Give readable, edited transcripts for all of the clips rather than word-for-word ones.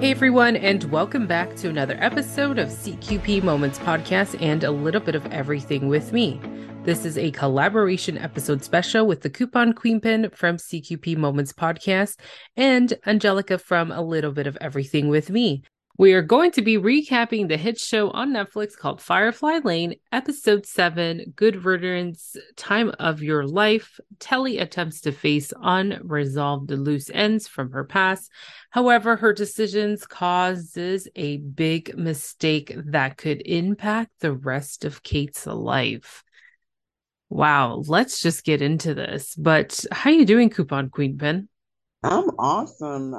Hey everyone, and welcome back to another episode of CQP Moments Podcast and A Little Bit of Everything With Me. This is a collaboration episode special with the Coupon Queen Pin from CQP Moments Podcast and Angelica from A Little Bit of Everything With Me. We are going to be recapping the hit show on Netflix called Firefly Lane, Episode 7, Good Riddance, Time of Your Life. Tully attempts to face unresolved loose ends from her past. However, her decisions causes a big mistake that could impact the rest of Kate's life. Wow, let's just get into this. But how you doing, Coupon Queen Pin? I'm awesome.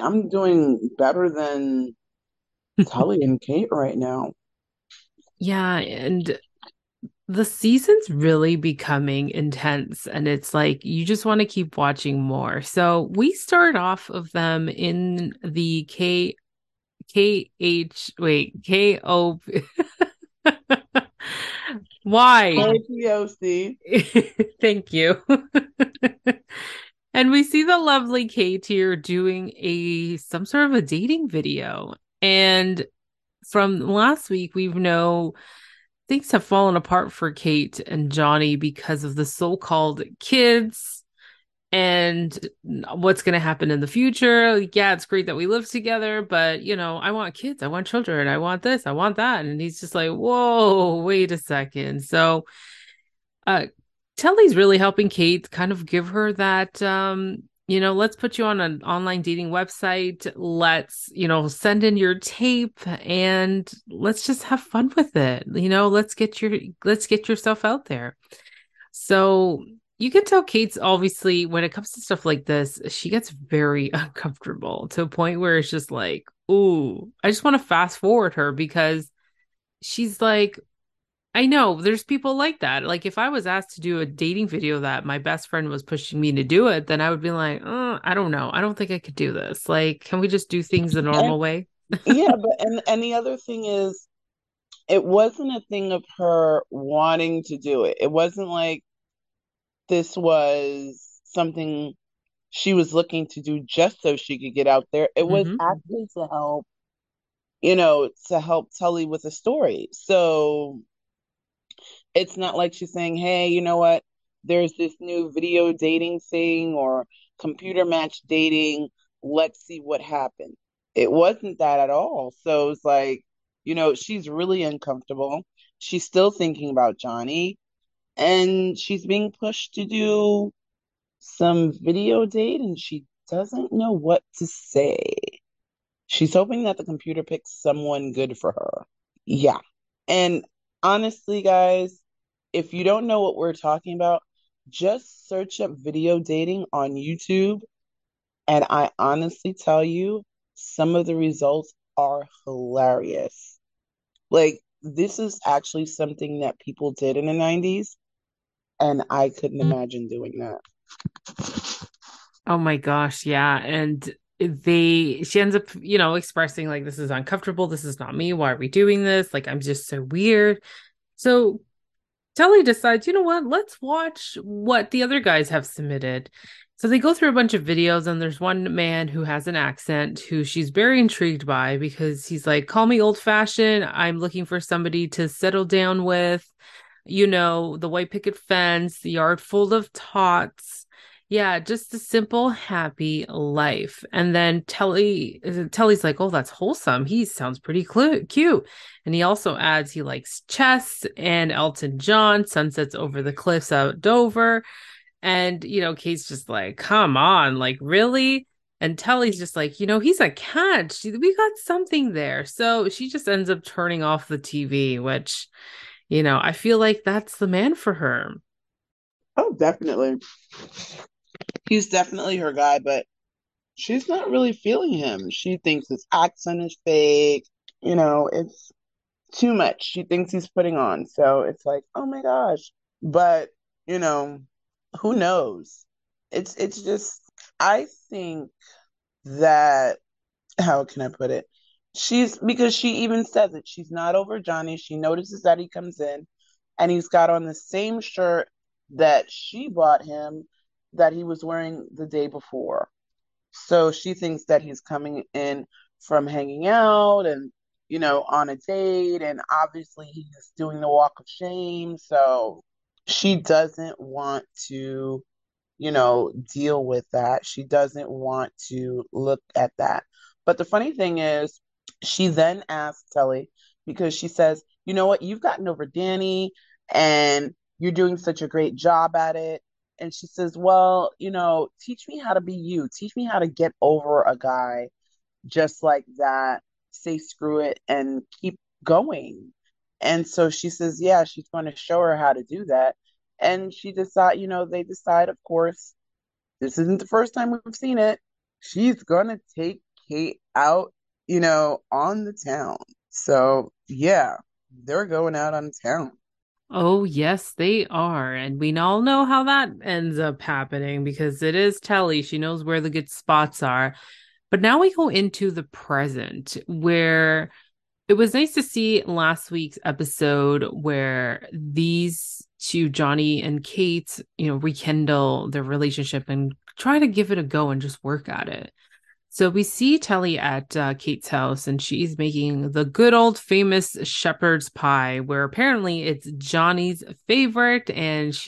I'm doing better than Tully and Kate right now. Yeah, and the season's really becoming intense, and it's like you just want to keep watching more. So we start off of them in the K O. Why? KPOC. Thank you. And we see the lovely Kate here doing some sort of a dating video. And from last week, we know things have fallen apart for Kate and Johnny because of the so-called kids and what's going to happen in the future. Yeah, it's great that we live together, but, you know, I want kids. I want children. I want this. I want that. And he's just like, whoa, wait a second. So, Tully's really helping Kate, kind of give her that, let's put you on an online dating website. Let's, send in your tape and let's just have fun with it. Let's get yourself out there. So you can tell Kate's obviously, when it comes to stuff like this, she gets very uncomfortable to a point where it's just like, ooh, I just want to fast forward her because she's like, I know there's people like that. Like if I was asked to do a dating video that my best friend was pushing me to do it, then I would be like, I don't know. I don't think I could do this. Like, can we just do things the normal way? Yeah. But the other thing is it wasn't a thing of her wanting to do it. It wasn't like this was something she was looking to do just so she could get out there. It was actually to help Tully with a story. So it's not like she's saying, hey, you know what? There's this new video dating thing or computer match dating. Let's see what happens. It wasn't that at all. So it's like, she's really uncomfortable. She's still thinking about Johnny and she's being pushed to do some video date and she doesn't know what to say. She's hoping that the computer picks someone good for her. Yeah. And honestly, guys, if you don't know what we're talking about, just search up video dating on YouTube. And I honestly tell you, some of the results are hilarious. Like, this is actually something that people did in the 90s. And I couldn't imagine doing that. Oh, my gosh. Yeah. And she ends up, expressing like, this is uncomfortable. This is not me. Why are we doing this? Like, I'm just so weird. So Tully decides, you know what? Let's watch what the other guys have submitted. So they go through a bunch of videos and there's one man who has an accent who she's very intrigued by because he's like, call me old fashioned. I'm looking for somebody to settle down with, the white picket fence, the yard full of tots. Yeah, just a simple, happy life. And then Tully's like, oh, that's wholesome. He sounds pretty cute. And he also adds he likes chess and Elton John, sunsets over the cliffs out Dover. And, Kate's just like, come on, like, really? And Tully's just like, he's a catch. We got something there. So she just ends up turning off the TV, which, I feel like that's the man for her. Oh, definitely. He's definitely her guy, but she's not really feeling him. She thinks his accent is fake. It's too much. She thinks he's putting on. So it's like, oh my gosh. But, who knows? It's just, I think that, how can I put it? Because she even says it, she's not over Johnny. She notices that he comes in and he's got on the same shirt that she bought him that he was wearing the day before. So she thinks that he's coming in from hanging out and, you know, on a date. And obviously he's doing the walk of shame. So she doesn't want to, you know, deal with that. She doesn't want to look at that. But the funny thing is, she then asks Tully, because she says, you know what, you've gotten over Danny and you're doing such a great job at it. And she says, well, you know, teach me how to be you. Teach me how to get over a guy just like that, say screw it and keep going. And so she says, yeah, she's going to show her how to do that. And she decide, you know, they decide, of course, this isn't the first time we've seen it. She's going to take Kate out, you know, on the town. So, yeah, they're going out on town. Oh, yes, they are. And we all know how that ends up happening because it is Tully. She knows where the good spots are. But now we go into the present, where it was nice to see last week's episode where these two, Johnny and Kate, you know, rekindle their relationship and try to give it a go and just work at it. So we see Tully at Kate's house, and she's making the good old famous shepherd's pie, where apparently it's Johnny's favorite, and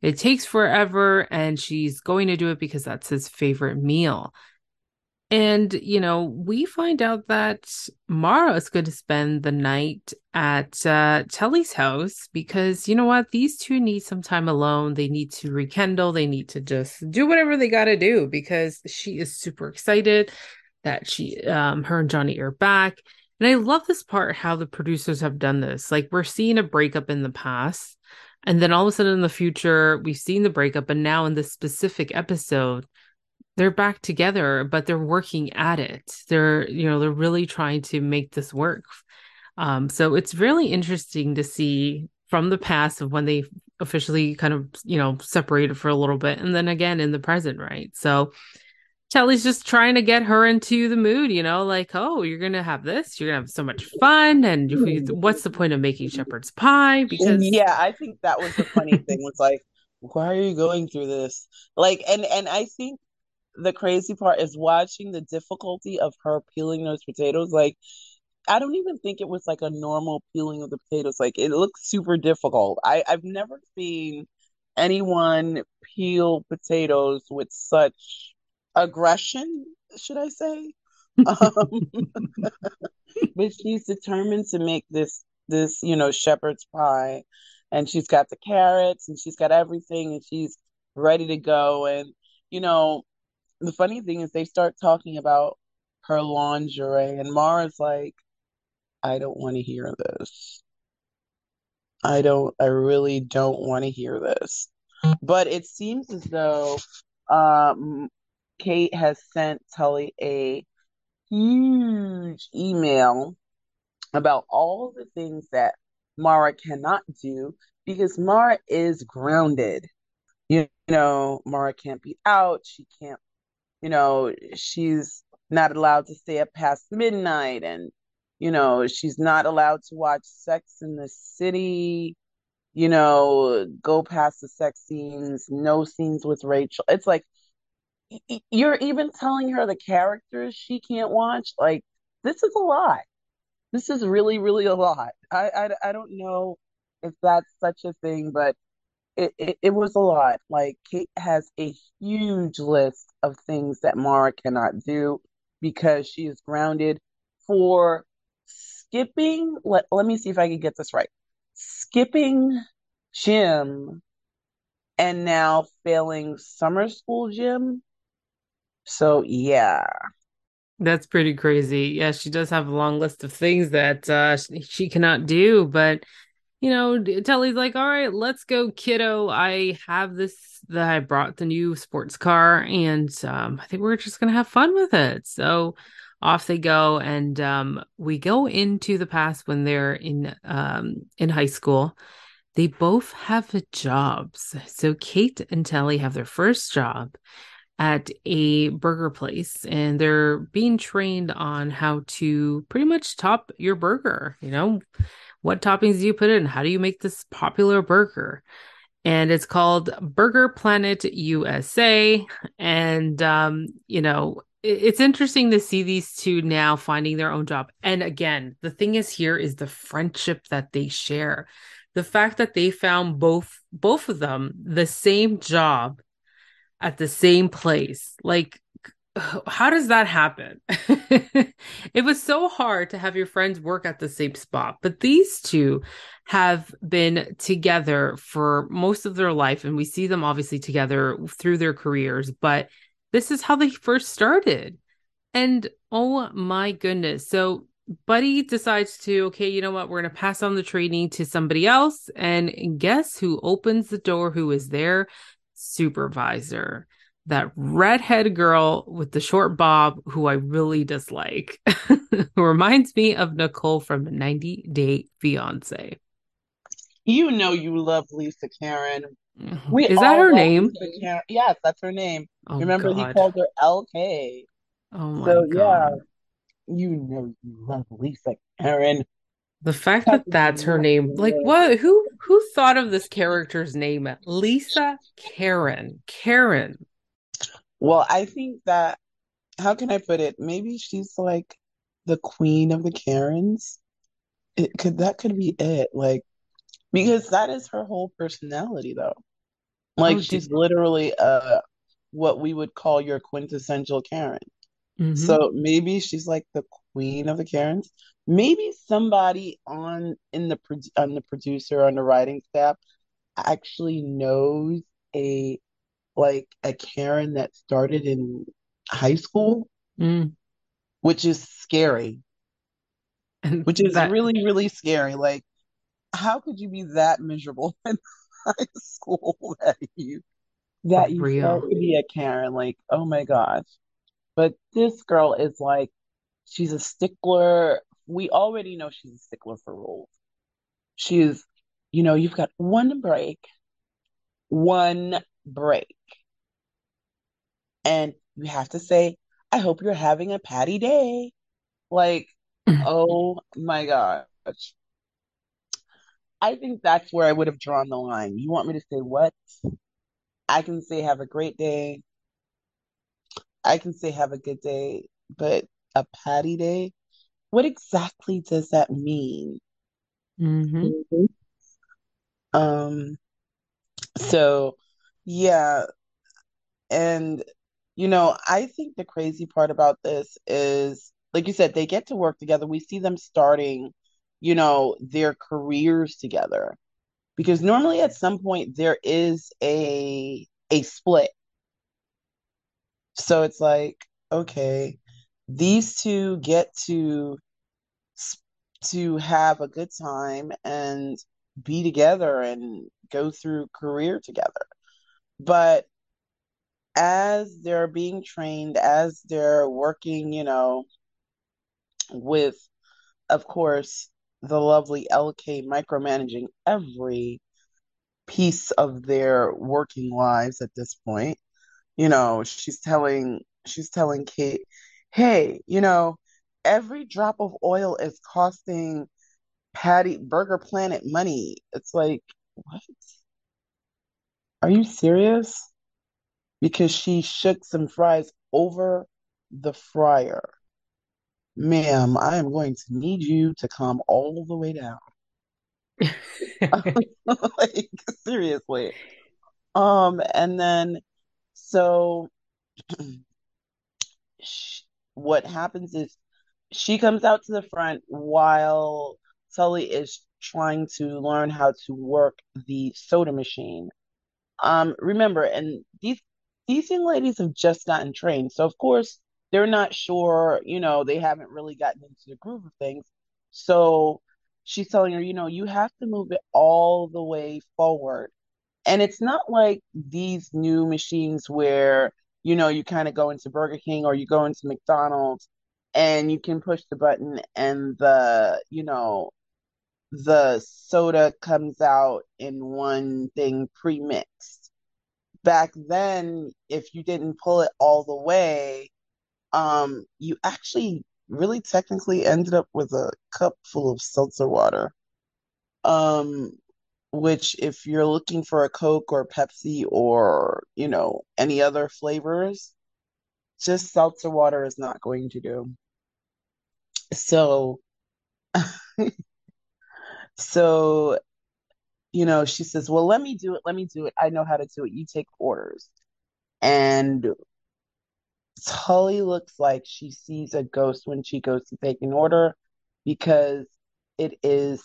it takes forever, and she's going to do it because that's his favorite meal. And, you know, we find out that Mara is going to spend the night at Tully's house because, you know what, these two need some time alone. They need to rekindle. They need to just do whatever they got to do because she is super excited that her and Johnny are back. And I love this part, how the producers have done this. Like, we're seeing a breakup in the past, and then all of a sudden in the future, we've seen the breakup. And now in this specific episode, they're back together, but they're working at it. They're really trying to make this work. So it's really interesting to see from the past of when they officially kind of, you know, separated for a little bit. And then again, in the present, right? So Tully's just trying to get her into the mood, you know, like, oh, you're going to have this, you're going to have so much fun. And what's the point of making shepherd's pie? Because yeah, I think that was the funny thing was like, why are you going through this? Like, and I think the crazy part is watching the difficulty of her peeling those potatoes. Like, I don't even think it was like a normal peeling of the potatoes. Like, it looks super difficult. I've never seen anyone peel potatoes with such aggression, should I say? But she's determined to make this, you know, shepherd's pie, and she's got the carrots and she's got everything and she's ready to go. And, you know, the funny thing is they start talking about her lingerie, and Mara's like, I don't want to hear this. I really don't want to hear this. But it seems as though Kate has sent Tully a huge email about all the things that Mara cannot do because Mara is grounded. You know, Mara can't be out. She can't. You know, she's not allowed to stay up past midnight, and, you know, she's not allowed to watch Sex in the City, you know, go past the sex scenes, no scenes with Rachel. It's like, you're even telling her the characters she can't watch. Like, this is a lot. This is really, really a lot. I don't know if that's such a thing, but It was a lot. Like, Kate has a huge list of things that Mara cannot do because she is grounded for skipping. Let me see if I can get this right. Skipping gym and now failing summer school gym. So, yeah. That's pretty crazy. Yeah, she does have a long list of things that she cannot do, but you know, Tully's like, all right, let's go, kiddo. I have this that I brought the new sports car, and I think we're just going to have fun with it. So off they go. And we go into the past when they're in high school. They both have jobs. So Kate and Tully have their first job at a burger place, and they're being trained on how to pretty much top your burger, you know. What toppings do you put in? How do you make this popular burger? and it's called Burger Planet USA. And, you know, it's interesting to see these two now finding their own job. And again, the thing is here is the friendship that they share. The fact that they found both of them the same job at the same place. Like, how does that happen? It was so hard to have your friends work at the same spot, but these two have been together for most of their life. And we see them obviously together through their careers, but this is how they first started. And oh my goodness. So Buddy decides to, okay, you know what? We're going to pass on the training to somebody else. And guess who opens the door? Who is their supervisor? That redhead girl with the short bob who I really dislike, who reminds me of Nicole from 90 Day Fiance. You know you love Lisa Karen. Is that her name? Yes, that's her name. Oh, remember, God. He called her LK. Oh my God. So yeah, you know you love Lisa Karen. The fact that's her name, like, what? Who thought of this character's name? Lisa Karen. Karen. Well, I think that, how can I put it? Maybe she's like the queen of the Karens. That could be it. Like, because that is her whole personality, though. Like, she's literally what we would call your quintessential Karen. Mm-hmm. So maybe she's like the queen of the Karens. Maybe somebody on the producer, on the writing staff, actually knows a Karen that started in high school, which is scary. And which is really, really scary. Like, how could you be that miserable in high school that you felt to be a Karen? Like, oh my gosh. But this girl is like, she's a stickler. We already know she's a stickler for rules. She is, you know, you've got one break. And you have to say, I hope you're having a patty day. Like, oh my gosh. I think that's where I would have drawn the line. You want me to say what? I can say have a great day. I can say have a good day. But a patty day? What exactly does that mean? Mm-hmm. So, yeah. And, you know, I think the crazy part about this is, like you said, they get to work together. We see them starting, you know, their careers together. Because normally at some point there is a split. So it's like, okay, these two get to have a good time and be together and go through career together. But as they're being trained, as they're working, you know, with, of course, the lovely LK micromanaging every piece of their working lives at this point, you know, she's telling Kate, hey, you know, every drop of oil is costing Burger Planet money. It's like, what? Are you serious? Because she shook some fries over the fryer. Ma'am, I am going to need you to come all the way down. Like, seriously. And then, so what happens is she comes out to the front while Tully is trying to learn how to work the soda machine. Remember, and these young ladies have just gotten trained. So, of course, they're not sure, you know, they haven't really gotten into the groove of things. So she's telling her, you know, you have to move it all the way forward. And it's not like these new machines where, you know, you kind of go into Burger King or you go into McDonald's and you can push the button and the, you know, the soda comes out in one thing pre-mixed. Back then, if you didn't pull it all the way, you actually really technically ended up with a cup full of seltzer water. which if you're looking for a Coke or Pepsi or, you know, any other flavors, just seltzer water is not going to do. So, you know, she says, well, let me do it. I know how to do it. You take orders. And Tully looks like she sees a ghost when she goes to take an order because it is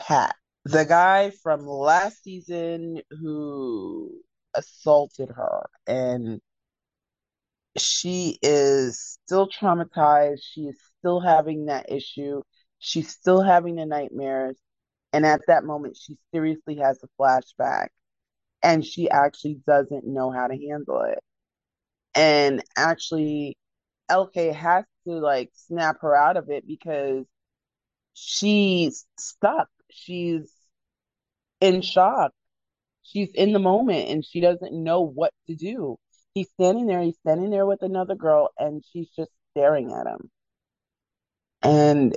Pat, the guy from last season who assaulted her. And she is still traumatized. She is still having that issue. She's still having the nightmares. And at that moment, she seriously has a flashback. And she actually doesn't know how to handle it. And actually, LK has to, like, snap her out of it because she's stuck. She's in shock. She's in the moment, and she doesn't know what to do. He's standing there with another girl, and she's just staring at him. And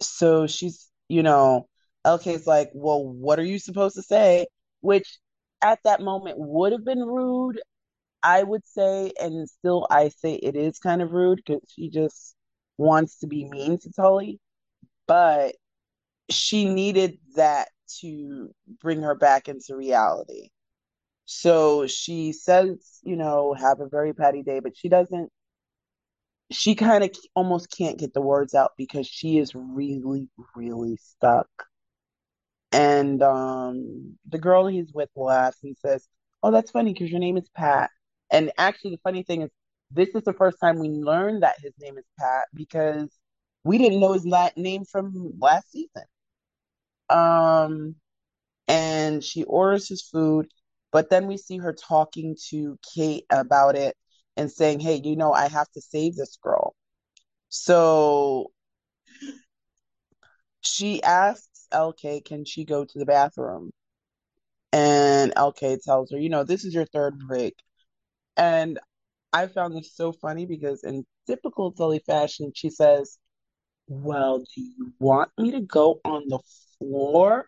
so she's, you know, LK's like, well, what are you supposed to say? Which at that moment would have been rude, I would say, and still I say it is kind of rude because she just wants to be mean to Tully. But she needed that to bring her back into reality. So she says, you know, have a very patty day, but she kind of almost can't get the words out because she is really, really stuck. And the girl he's with laughs and says, oh, that's funny because your name is Pat. And actually, the funny thing is, this is the first time we learned that his name is Pat because we didn't know his name from last season. And she orders his food, but then we see her talking to Kate about it and saying, hey, you know, I have to save this girl. So she asks LK, can she go to the bathroom? And LK tells her, you know, this is your third break. And I found this so funny because in typical Tully fashion, she says, well, do you want me to go on the floor?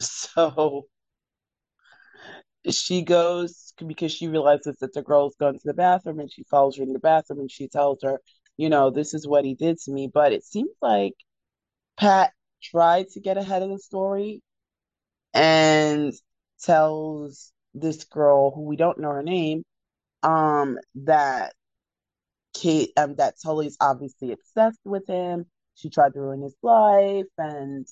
So she goes because she realizes that the girl's gone to the bathroom, and she follows her in the bathroom, and she tells her, you know, this is what he did to me. But it seems like Pat tried to get ahead of the story and tells this girl, who we don't know her name, that Tully's obviously obsessed with him. She tried to ruin his life, and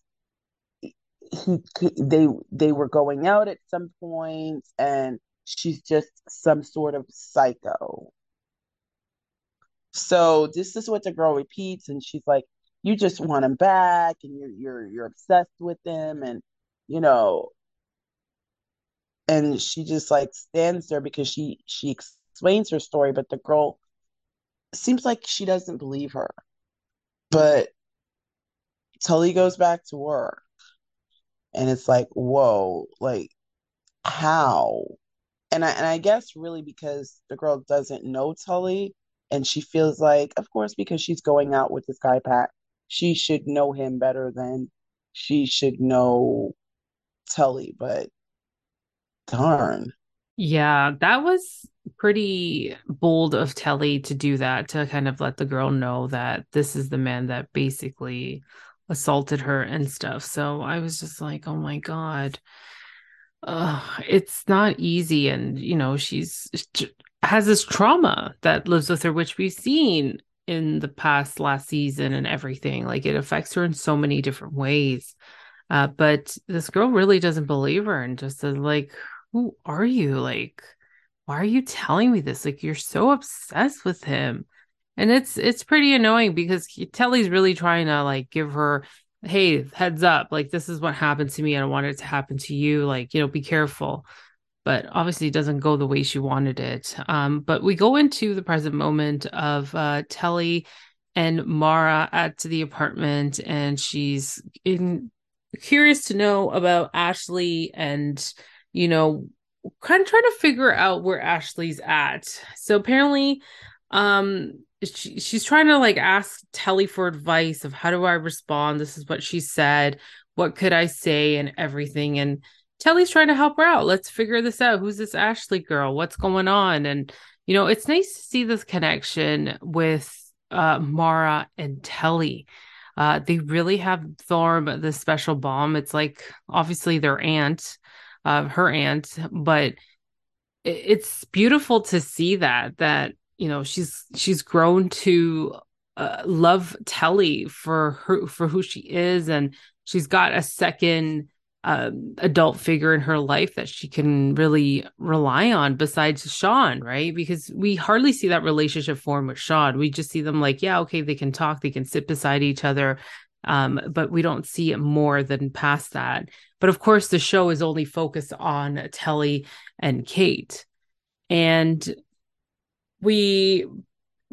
they were going out at some point, and she's just some sort of psycho. So this is what the girl repeats, and she's like, you just want him back, and you're obsessed with him, and you know. And she just, like, stands there because she explains her story, but the girl seems like she doesn't believe her. But Tully goes back to work, and it's like, whoa, like, how? And I guess really because the girl doesn't know Tully, and she feels like, of course, because she's going out with this guy Pat, she should know him better than she should know Tully, but darn. Yeah, that was pretty bold of Tully to do that, to kind of let the girl know that this is the man that basically assaulted her and stuff. So I was just like, oh my God, it's not easy. And, you know, she has this trauma that lives with her, which we've seen in the past, last season and everything. Like, it affects her in so many different ways. But this girl really doesn't believe her and just says, like, who are you? Like, why are you telling me this? Like, you're so obsessed with him. And it's pretty annoying because Tully's really trying to, like, give her, hey, heads up. Like, this is what happened to me. I don't want it to happen to you. Like, you know, be careful. But obviously it doesn't go the way she wanted it. But we go into the present moment of Tully and Mara at the apartment, and she's curious to know about Ashley and, you know, kind of trying to figure out where Ashley's at. So apparently, she's trying to, like, ask Tully for advice of how do I respond? This is what she said. What could I say and everything? And Tully's trying to help her out. Let's figure this out. Who's this Ashley girl? What's going on? And, you know, it's nice to see this connection with Mara and Tully. They really have formed this special bond. It's like, obviously their aunt, her aunt, but it's beautiful to see that, you know, she's grown to love Tully for who she is. And she's got a second adult figure in her life that she can really rely on besides Sean, right? Because we hardly see that relationship form with Sean. We just see them like, yeah, okay, they can talk, they can sit beside each other. But we don't see it more than past that. But of course, the show is only focused on Tully and Kate. And we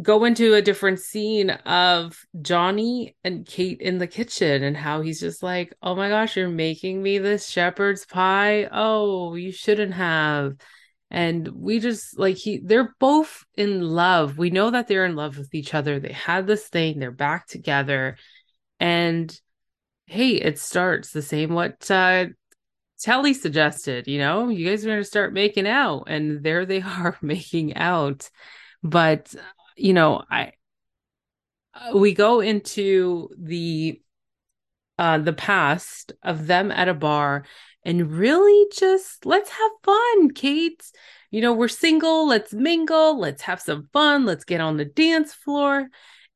go into a different scene of Johnny and Kate in the kitchen and how he's just like, oh my gosh, you're making me this shepherd's pie. Oh, you shouldn't have. And we just like, they're both in love. We know that they're in love with each other. They had this thing, they're back together. And hey, it starts the same what Tully suggested, you know, you guys are going to start making out, and there they are making out. But you know, we go into the past of them at a bar and really just, let's have fun, Kate. You know, we're single, let's mingle, let's have some fun, let's get on the dance floor.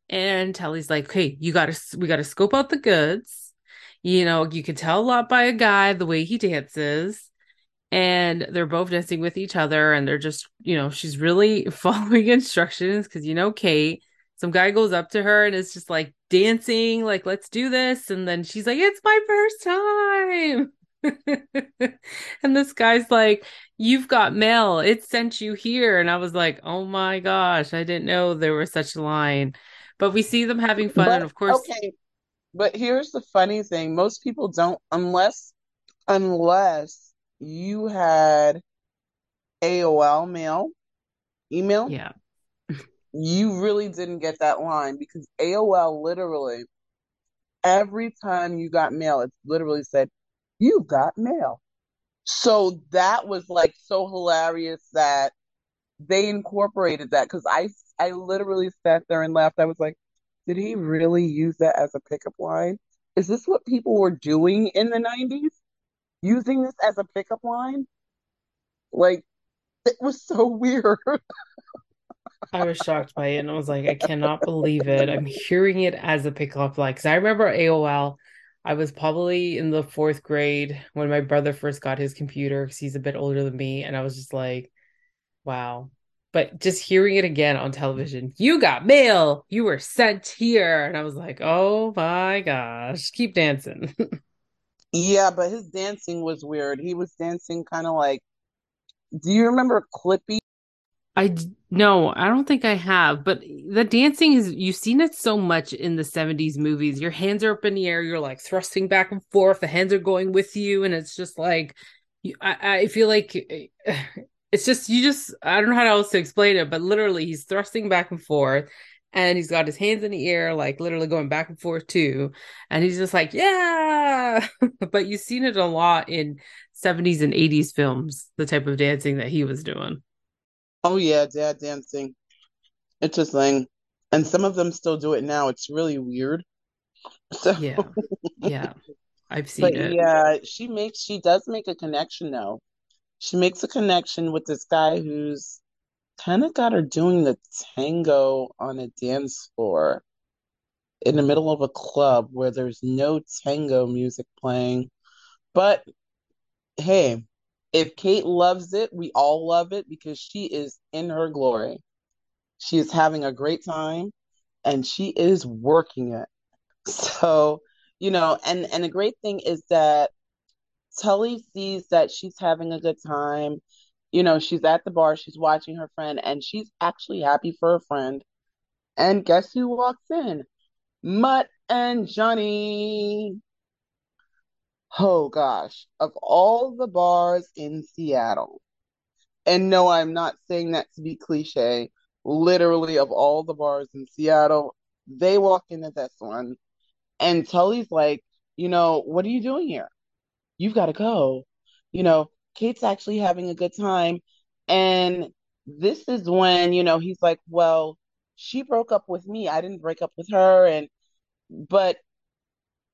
And Tully's like, hey, we gotta scope out the goods. You know, you can tell a lot by a guy, the way he dances. And they're both dancing with each other, and they're just, you know, she's really following instructions because, you know, Kate, some guy goes up to her and is just like dancing, like, let's do this. And then she's like, it's my first time. And this guy's like, you've got mail. It sent you here. And I was like, oh my gosh, I didn't know there was such a line. But we see them having fun. And of course. Okay. But here's the funny thing. Most people don't, unless you had AOL email. Yeah. You really didn't get that line, because AOL literally, every time you got mail, it literally said, you got mail. So that was like so hilarious that they incorporated that, because I literally sat there and laughed. I was like, did he really use that as a pickup line? Is this what people were doing in the 90s? Using this as a pickup line? Like, it was so weird. I was shocked by it, and I was like, I cannot believe it. I'm hearing it as a pickup line. Because I remember AOL, I was probably in the 4th grade when my brother first got his computer, because he's a bit older than me, and I was just like, wow. But just hearing it again on television, you got mail, you were sent here. And I was like, oh my gosh, keep dancing. Yeah, but his dancing was weird. He was dancing kind of like, do you remember Clippy? No, I don't think I have. But the dancing is, you've seen it so much in the 70s movies. Your hands are up in the air. You're like thrusting back and forth. The hands are going with you. And it's just like, I feel like it's just, I don't know how else to explain it. But literally, he's thrusting back and forth. And he's got his hands in the air, like literally going back and forth too. And he's just like, yeah. But you've seen it a lot in 70s and 80s films, the type of dancing that he was doing. Oh yeah, dad dancing. It's his thing. And some of them still do it now. It's really weird. So Yeah. I've seen it. Yeah, she does make a connection though. She makes a connection with this guy who's kind of got her doing the tango on a dance floor in the middle of a club where there's no tango music playing. But hey, if Kate loves it, we all love it, because she is in her glory. She is having a great time, and she is working it. So, you know, and the great thing is that Tully sees that she's having a good time. You know, she's at the bar, she's watching her friend, and she's actually happy for her friend. And guess who walks in? Mutt and Johnny. Oh, gosh. Of all the bars in Seattle. And no, I'm not saying that to be cliche. Literally, of all the bars in Seattle, they walk into this one. And Tully's like, you know, what are you doing here? You've got to go. you know, Kate's actually having a good time. And this is when, you know, he's like, well, she broke up with me. I didn't break up with her. But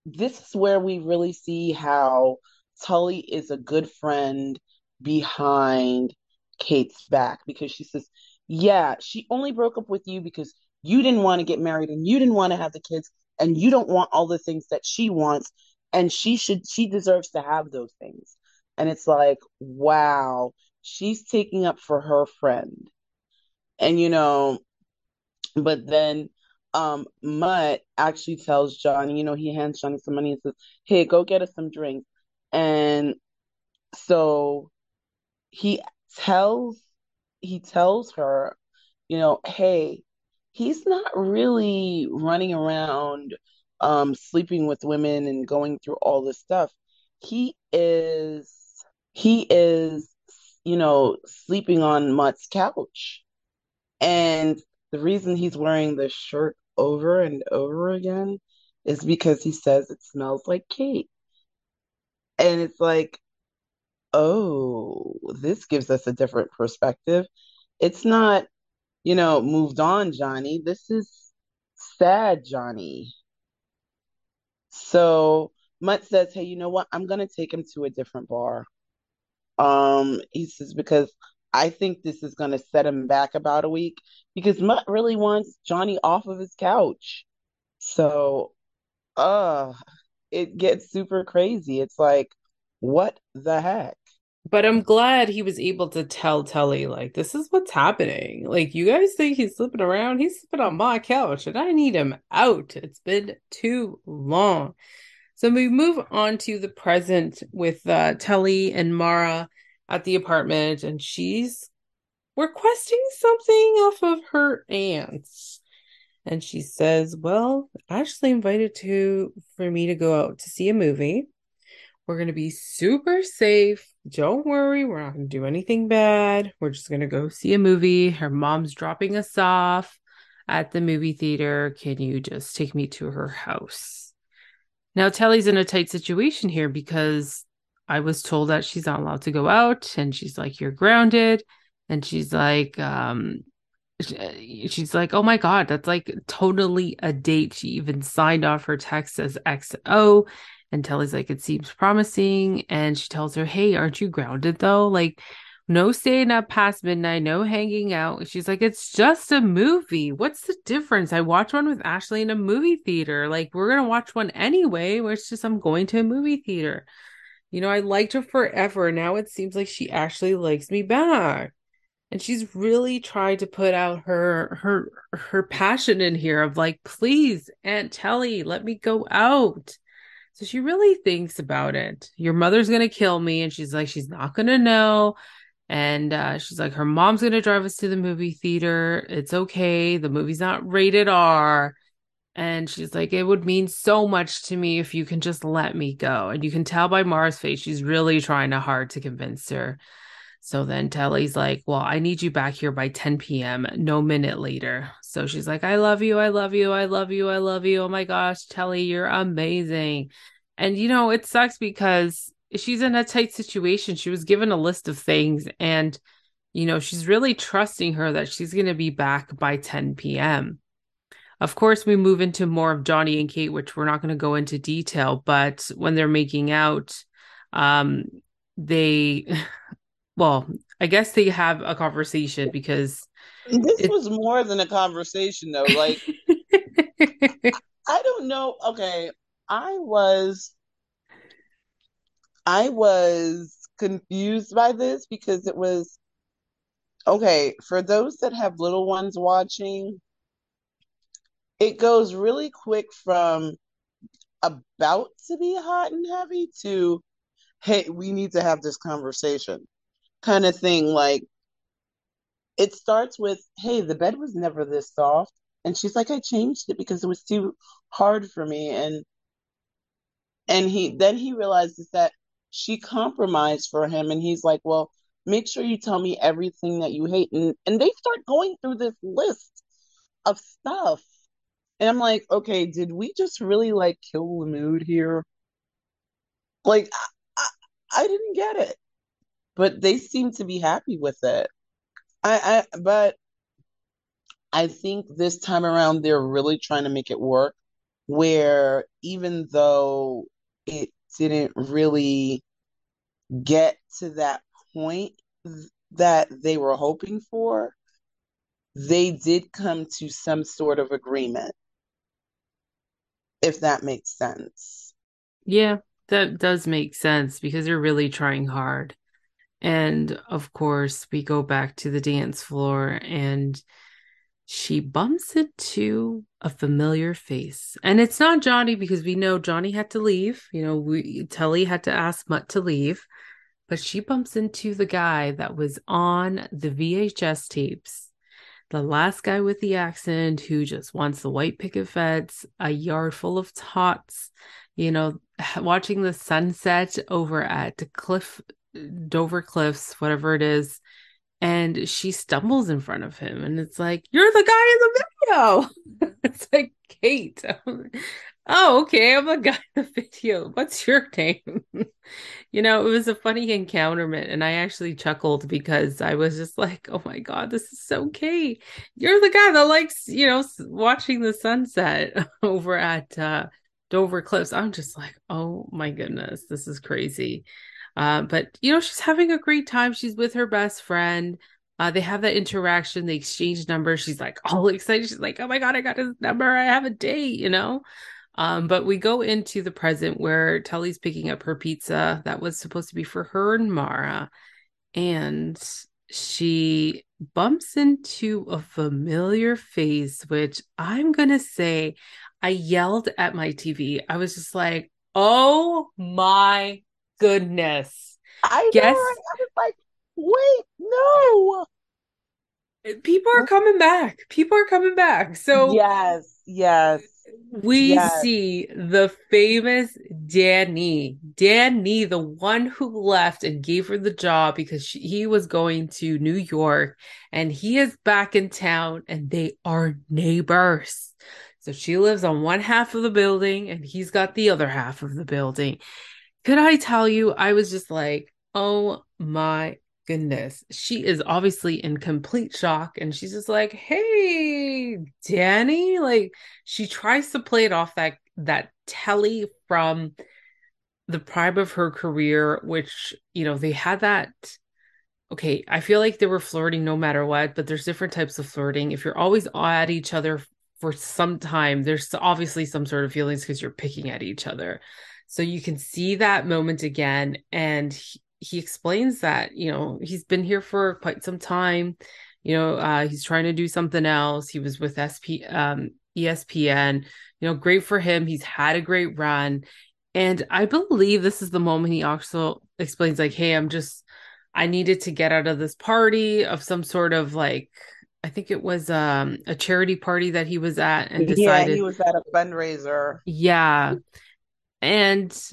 this is where we really see how Tully is a good friend behind Kate's back, because she says, yeah, she only broke up with you because you didn't want to get married and you didn't want to have the kids and you don't want all the things that she wants, and she deserves to have those things. And it's like, wow, she's taking up for her friend. And, you know, but then Mutt actually tells Johnny, you know, he hands Johnny some money and says, hey, go get us some drinks. And so he tells her, you know, hey, he's not really running around sleeping with women and going through all this stuff. He is, you know, sleeping on Mutt's couch. And the reason he's wearing this shirt over and over again is because he says it smells like Kate. And it's like, oh, this gives us a different perspective. It's not, you know, moved on, Johnny. This is sad, Johnny. So Mutt says, hey, you know what? I'm going to take him to a different bar. He says, because I think this is going to set him back about a week, because Mutt really wants Johnny off of his couch. So, it gets super crazy. It's like, what the heck? But I'm glad he was able to tell Tully, like, this is what's happening. Like, you guys think he's slipping around? He's slipping on my couch and I need him out. It's been too long. So we move on to the present with Tully and Mara at the apartment, and she's requesting something off of her aunt's. And she says, well, Ashley invited for me to go out to see a movie. We're going to be super safe. Don't worry. We're not going to do anything bad. We're just going to go see a movie. Her mom's dropping us off at the movie theater. Can you just take me to her house? Now, Tully's in a tight situation here, because I was told that she's not allowed to go out. And she's like, you're grounded. And she's like, oh my God, that's like totally a date. She even signed off her text as XO. And Tully's like, it seems promising. And she tells her, hey, aren't you grounded though? Like, no staying up past midnight, no hanging out. She's like, it's just a movie. What's the difference? I watch one with Ashley in a movie theater. Like, we're going to watch one anyway. It's just, I'm going to a movie theater. You know, I liked her forever. Now it seems like she actually likes me back. And she's really tried to put out her passion in here of like, please, Aunt Tully, let me go out. So she really thinks about it. Your mother's going to kill me. And she's like, she's not going to know. And she's like, her mom's going to drive us to the movie theater. It's okay. The movie's not rated R. And she's like, it would mean so much to me if you can just let me go. And you can tell by Mara's face, she's really trying hard to convince her. So then Tully's like, well, I need you back here by 10 p.m., no minute later. So she's like, I love you, I love you, I love you, I love you. Oh my gosh, Tully, you're amazing. And, you know, it sucks because she's in a tight situation. She was given a list of things and, you know, she's really trusting her that she's going to be back by 10 p.m. Of course, we move into more of Johnny and Kate, which we're not going to go into detail, but when they're making out, well, I guess they have a conversation because... This was more than a conversation, though. Like, I don't know. Okay, I was confused by this because it was... Okay, for those that have little ones watching, it goes really quick from about to be hot and heavy to, hey, we need to have this conversation. Kind of thing. Like, it starts with, hey, the bed was never this soft, and she's like, I changed it because it was too hard for me, and he realizes that she compromised for him, and he's like, well, make sure you tell me everything that you hate, and they start going through this list of stuff, and I'm like, okay, did we just really like kill the mood here? Like, I didn't get it. but they seem to be happy with it. But I think this time around, they're really trying to make it work, where even though it didn't really get to that point that they were hoping for, they did come to some sort of agreement, if that makes sense. Yeah, that does make sense, because they're really trying hard. And of course, we go back to the dance floor and she bumps into a familiar face. And it's not Johnny, because we know Johnny had to leave. You know, Tully had to ask Mutt to leave. But she bumps into the guy that was on the VHS tapes. The last guy with the accent who just wants the white picket fence, a yard full of tots, you know, watching the sunset over at Dover Cliffs, whatever it is. And she stumbles in front of him and it's like, "You're the guy in the video." It's like, "Kate." "Oh, okay. I'm the guy in the video. What's your name?" You know, it was a funny encounterment. And I actually chuckled because I was just like, oh my God, this is so Kate. You're the guy that likes, you know, watching the sunset over at Dover Cliffs. I'm just like, oh my goodness, this is crazy. But, you know, she's having a great time. She's with her best friend. They have that interaction. They exchange numbers. She's like all excited. She's like, oh my God, I got his number. I have a date, you know. But we go into the present where Tully's picking up her pizza that was supposed to be for her and Mara. And she bumps into a familiar face, which I'm going to say I yelled at my TV. I was just like, oh my goodness. I know, I was like, wait, no. People are coming back. People are coming back. So yes. We see the famous Danny, the one who left and gave her the job because he was going to New York, and he is back in town and they are neighbors. So she lives on one half of the building and he's got the other half of the building. Could I tell you, I was just like, oh my goodness. She is obviously in complete shock and she's just like, hey, Danny. Like, she tries to play it off that Telly from the prime of her career, which, you know, they had that. Okay, I feel like they were flirting no matter what, but there's different types of flirting. If you're always at each other for some time, there's obviously some sort of feelings because you're picking at each other. So you can see that moment again. And he explains that, you know, he's been here for quite some time. You know, he's trying to do something else. He was with ESPN, you know, great for him. He's had a great run. And I believe this is the moment he also explains like, hey, I needed to get out of this party of some sort of like, I think it was a charity party that he was at and decided. Yeah, he was at a fundraiser. Yeah. And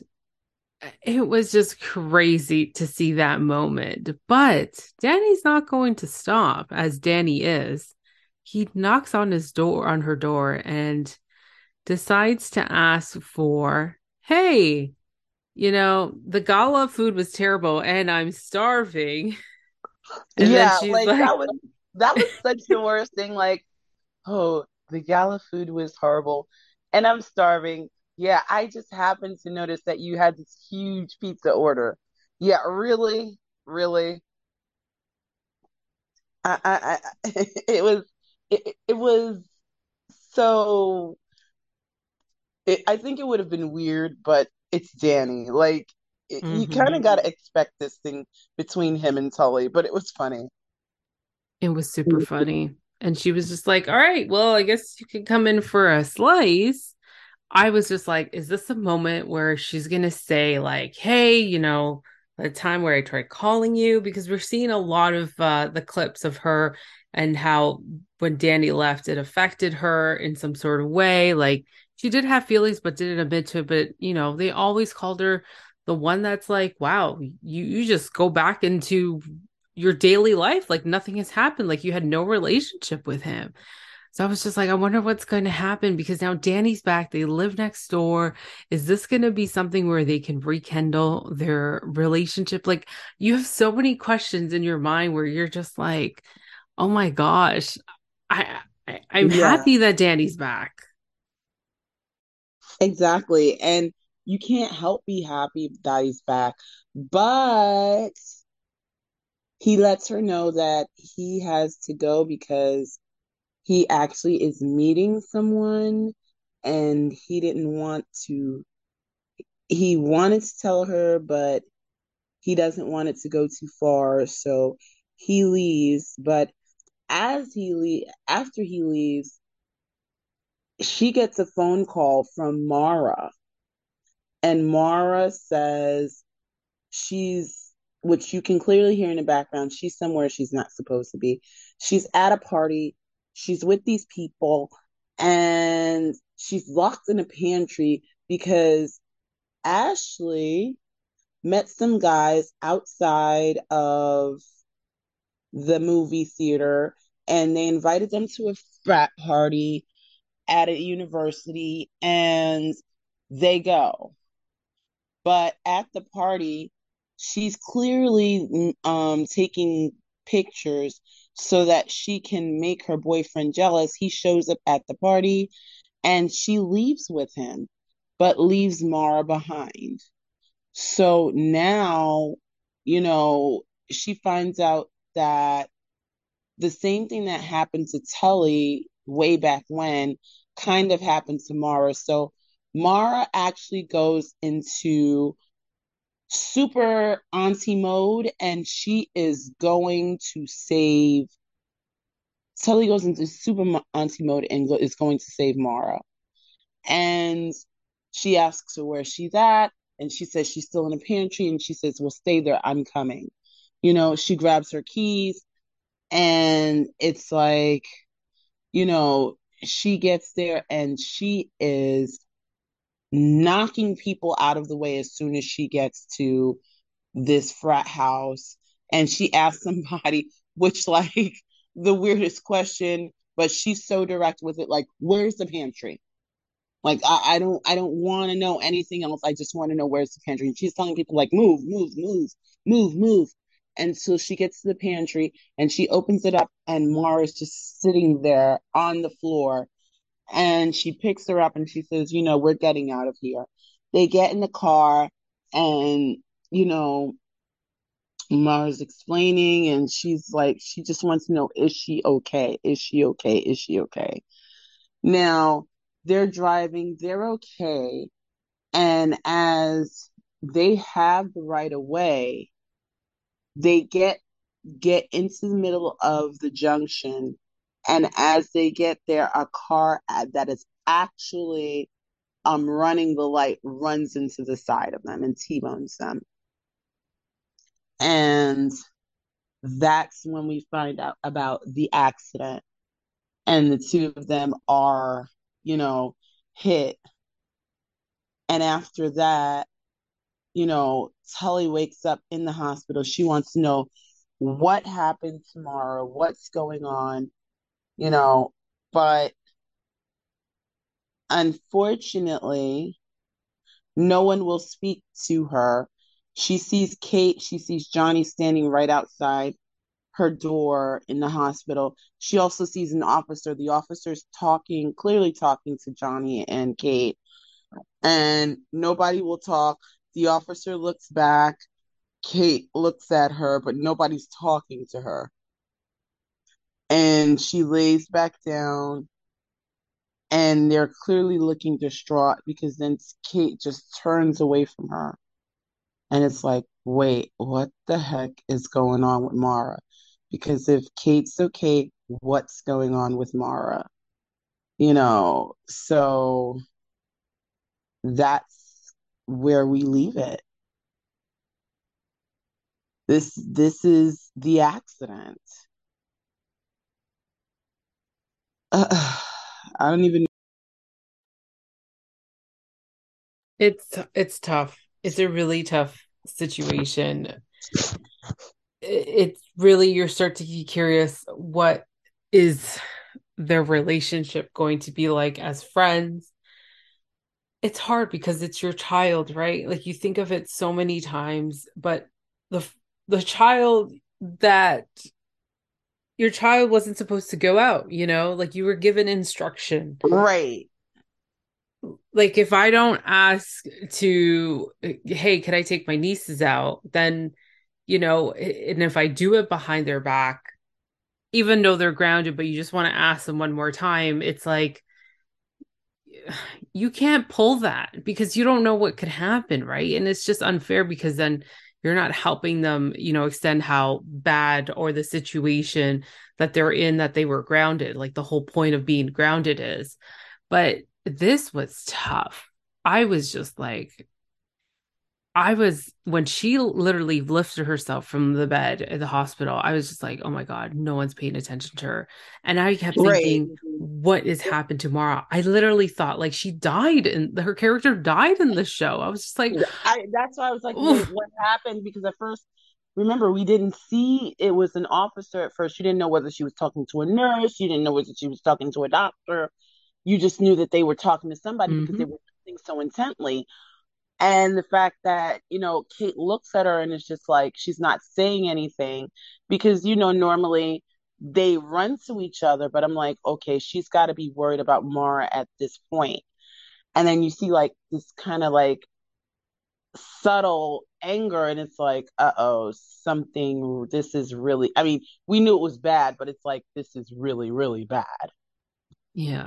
it was just crazy to see that moment. But Danny's not going to stop, as Danny is. He knocks on her door, and decides to ask for, hey, you know, the gala food was terrible and I'm starving. And yeah, then she's like that was such the worst thing. Like, oh, the gala food was horrible and I'm starving. Yeah, I just happened to notice that you had this huge pizza order. Yeah, really, really. I think it would have been weird, but it's Danny. Like, you kind of got to expect this thing between him and Tully, but it was funny. It was super funny. And she was just like, all right, well, I guess you can come in for a slice. I was just like, is this a moment where she's going to say like, hey, you know, the time where I tried calling you, because we're seeing a lot of the clips of her and how when Danny left, it affected her in some sort of way. Like, she did have feelings, but didn't admit to it. But, you know, they always called her the one that's like, wow, you just go back into your daily life. Like nothing has happened. Like you had no relationship with him. So I was just like, I wonder what's going to happen, because now Danny's back. They live next door. Is this going to be something where they can rekindle their relationship? Like, you have so many questions in your mind where you're just like, oh my gosh, I'm happy that Danny's back. Exactly. And you can't help be happy that he's back, but he lets her know that he has to go because he actually is meeting someone, and he didn't want to. He wanted to tell her, but he doesn't want it to go too far. So he leaves. But after he leaves, she gets a phone call from Mara, and Mara says she's, which you can clearly hear in the background, she's somewhere she's not supposed to be. She's at a party. She's with these people, and she's locked in a pantry because Ashley met some guys outside of the movie theater, and they invited them to a frat party at a university, and they go. But at the party, she's clearly taking pictures so that she can make her boyfriend jealous. He shows up at the party, and she leaves with him, but leaves Mara behind. So now, you know, she finds out that the same thing that happened to Tully way back when kind of happened to Mara. So Mara actually goes into super auntie mode, and she is going to save Tully. Goes into super auntie mode and is going to save Mara, and she asks her where she's at, and she says she's still in the pantry, and she says, well, stay there, I'm coming. You know, she grabs her keys, and it's like, you know, she gets there, and she is knocking people out of the way as soon as she gets to this frat house. And she asks somebody, which, like, the weirdest question, but she's so direct with it, like, where's the pantry? Like, I don't want to know anything else. I just want to know where's the pantry. And she's telling people, like, move. And so she gets to the pantry, and she opens it up, and Mara's just sitting there on the floor. And she picks her up, and she says, you know, we're getting out of here. They get in the car, and, you know, Mara's explaining, and she's like, she just wants to know, is she okay? Now, they're driving, they're okay. And as they have the right of way, they get into the middle of the junction. And as they get there, a car that is actually running the light runs into the side of them and T-bones them. And that's when we find out about the accident. And the two of them are, you know, hit. And after that, you know, Tully wakes up in the hospital. She wants to know what happened tomorrow, what's going on. You know, but unfortunately, no one will speak to her. She sees Kate, she sees Johnny standing right outside her door in the hospital. She also sees an officer. The officer's talking, clearly talking to Johnny and Kate, and nobody will talk. The officer looks back. Kate looks at her, but nobody's talking to her. And she lays back down, and they're clearly looking distraught, because then Kate just turns away from her. And it's like, wait, what the heck is going on with Mara? Because if Kate's okay, what's going on with Mara? You know, so that's where we leave it. This is the accident. I don't even. It's tough. It's a really tough situation. It's really, you start to be curious what is their relationship going to be like as friends? It's hard because it's your child, right? Like you think of it so many times, but the child that your child wasn't supposed to go out, you know, like you were given instruction. Right. Like if I don't ask to, hey, can I take my nieces out? Then, you know, and if I do it behind their back, even though they're grounded, but you just want to ask them one more time, it's like, you can't pull that because you don't know what could happen, right? And it's just unfair because then you're not helping them, you know, extend how bad or the situation that they're in, that they were grounded. Like the whole point of being grounded is, but this was tough. I was just like, when she literally lifted herself from the bed at the hospital, I was just like, oh my God, no one's paying attention to her. And I kept thinking, what has happened to Mara? I literally thought like she died and her character died in the show. I was just like, that's why I was like, what happened? Because at first, remember, we didn't see, it was an officer at first. She didn't know whether she was talking to a nurse. She didn't know whether she was talking to a doctor. You just knew that they were talking to somebody because they were listening so intently. And the fact that, you know, Kate looks at her and it's just like, she's not saying anything because, you know, normally they run to each other, but I'm like, okay, she's got to be worried about Mara at this point. And then you see like this kind of like subtle anger and it's like, uh-oh, something, this is really, I mean, we knew it was bad, but it's like, this is really, really bad. Yeah.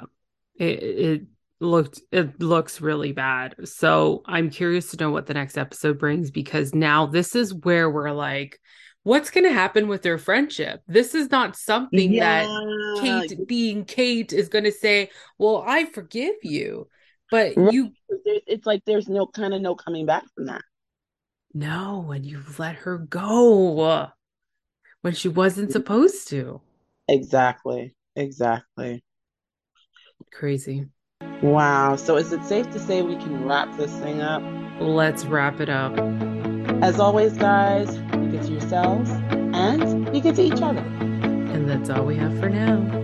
It looks really bad. So I'm curious to know what the next episode brings, because now this is where we're like, what's going to happen with their friendship? This is not something that Kate being Kate is going to say, well, I forgive you, but it's like, there's no coming back from that. No. And you let her go when she wasn't supposed to. Exactly. Crazy. Wow. So is it safe to say we can wrap this thing up? Let's wrap it up. As always, guys, you get to yourselves and you get to each other. And that's all we have for now.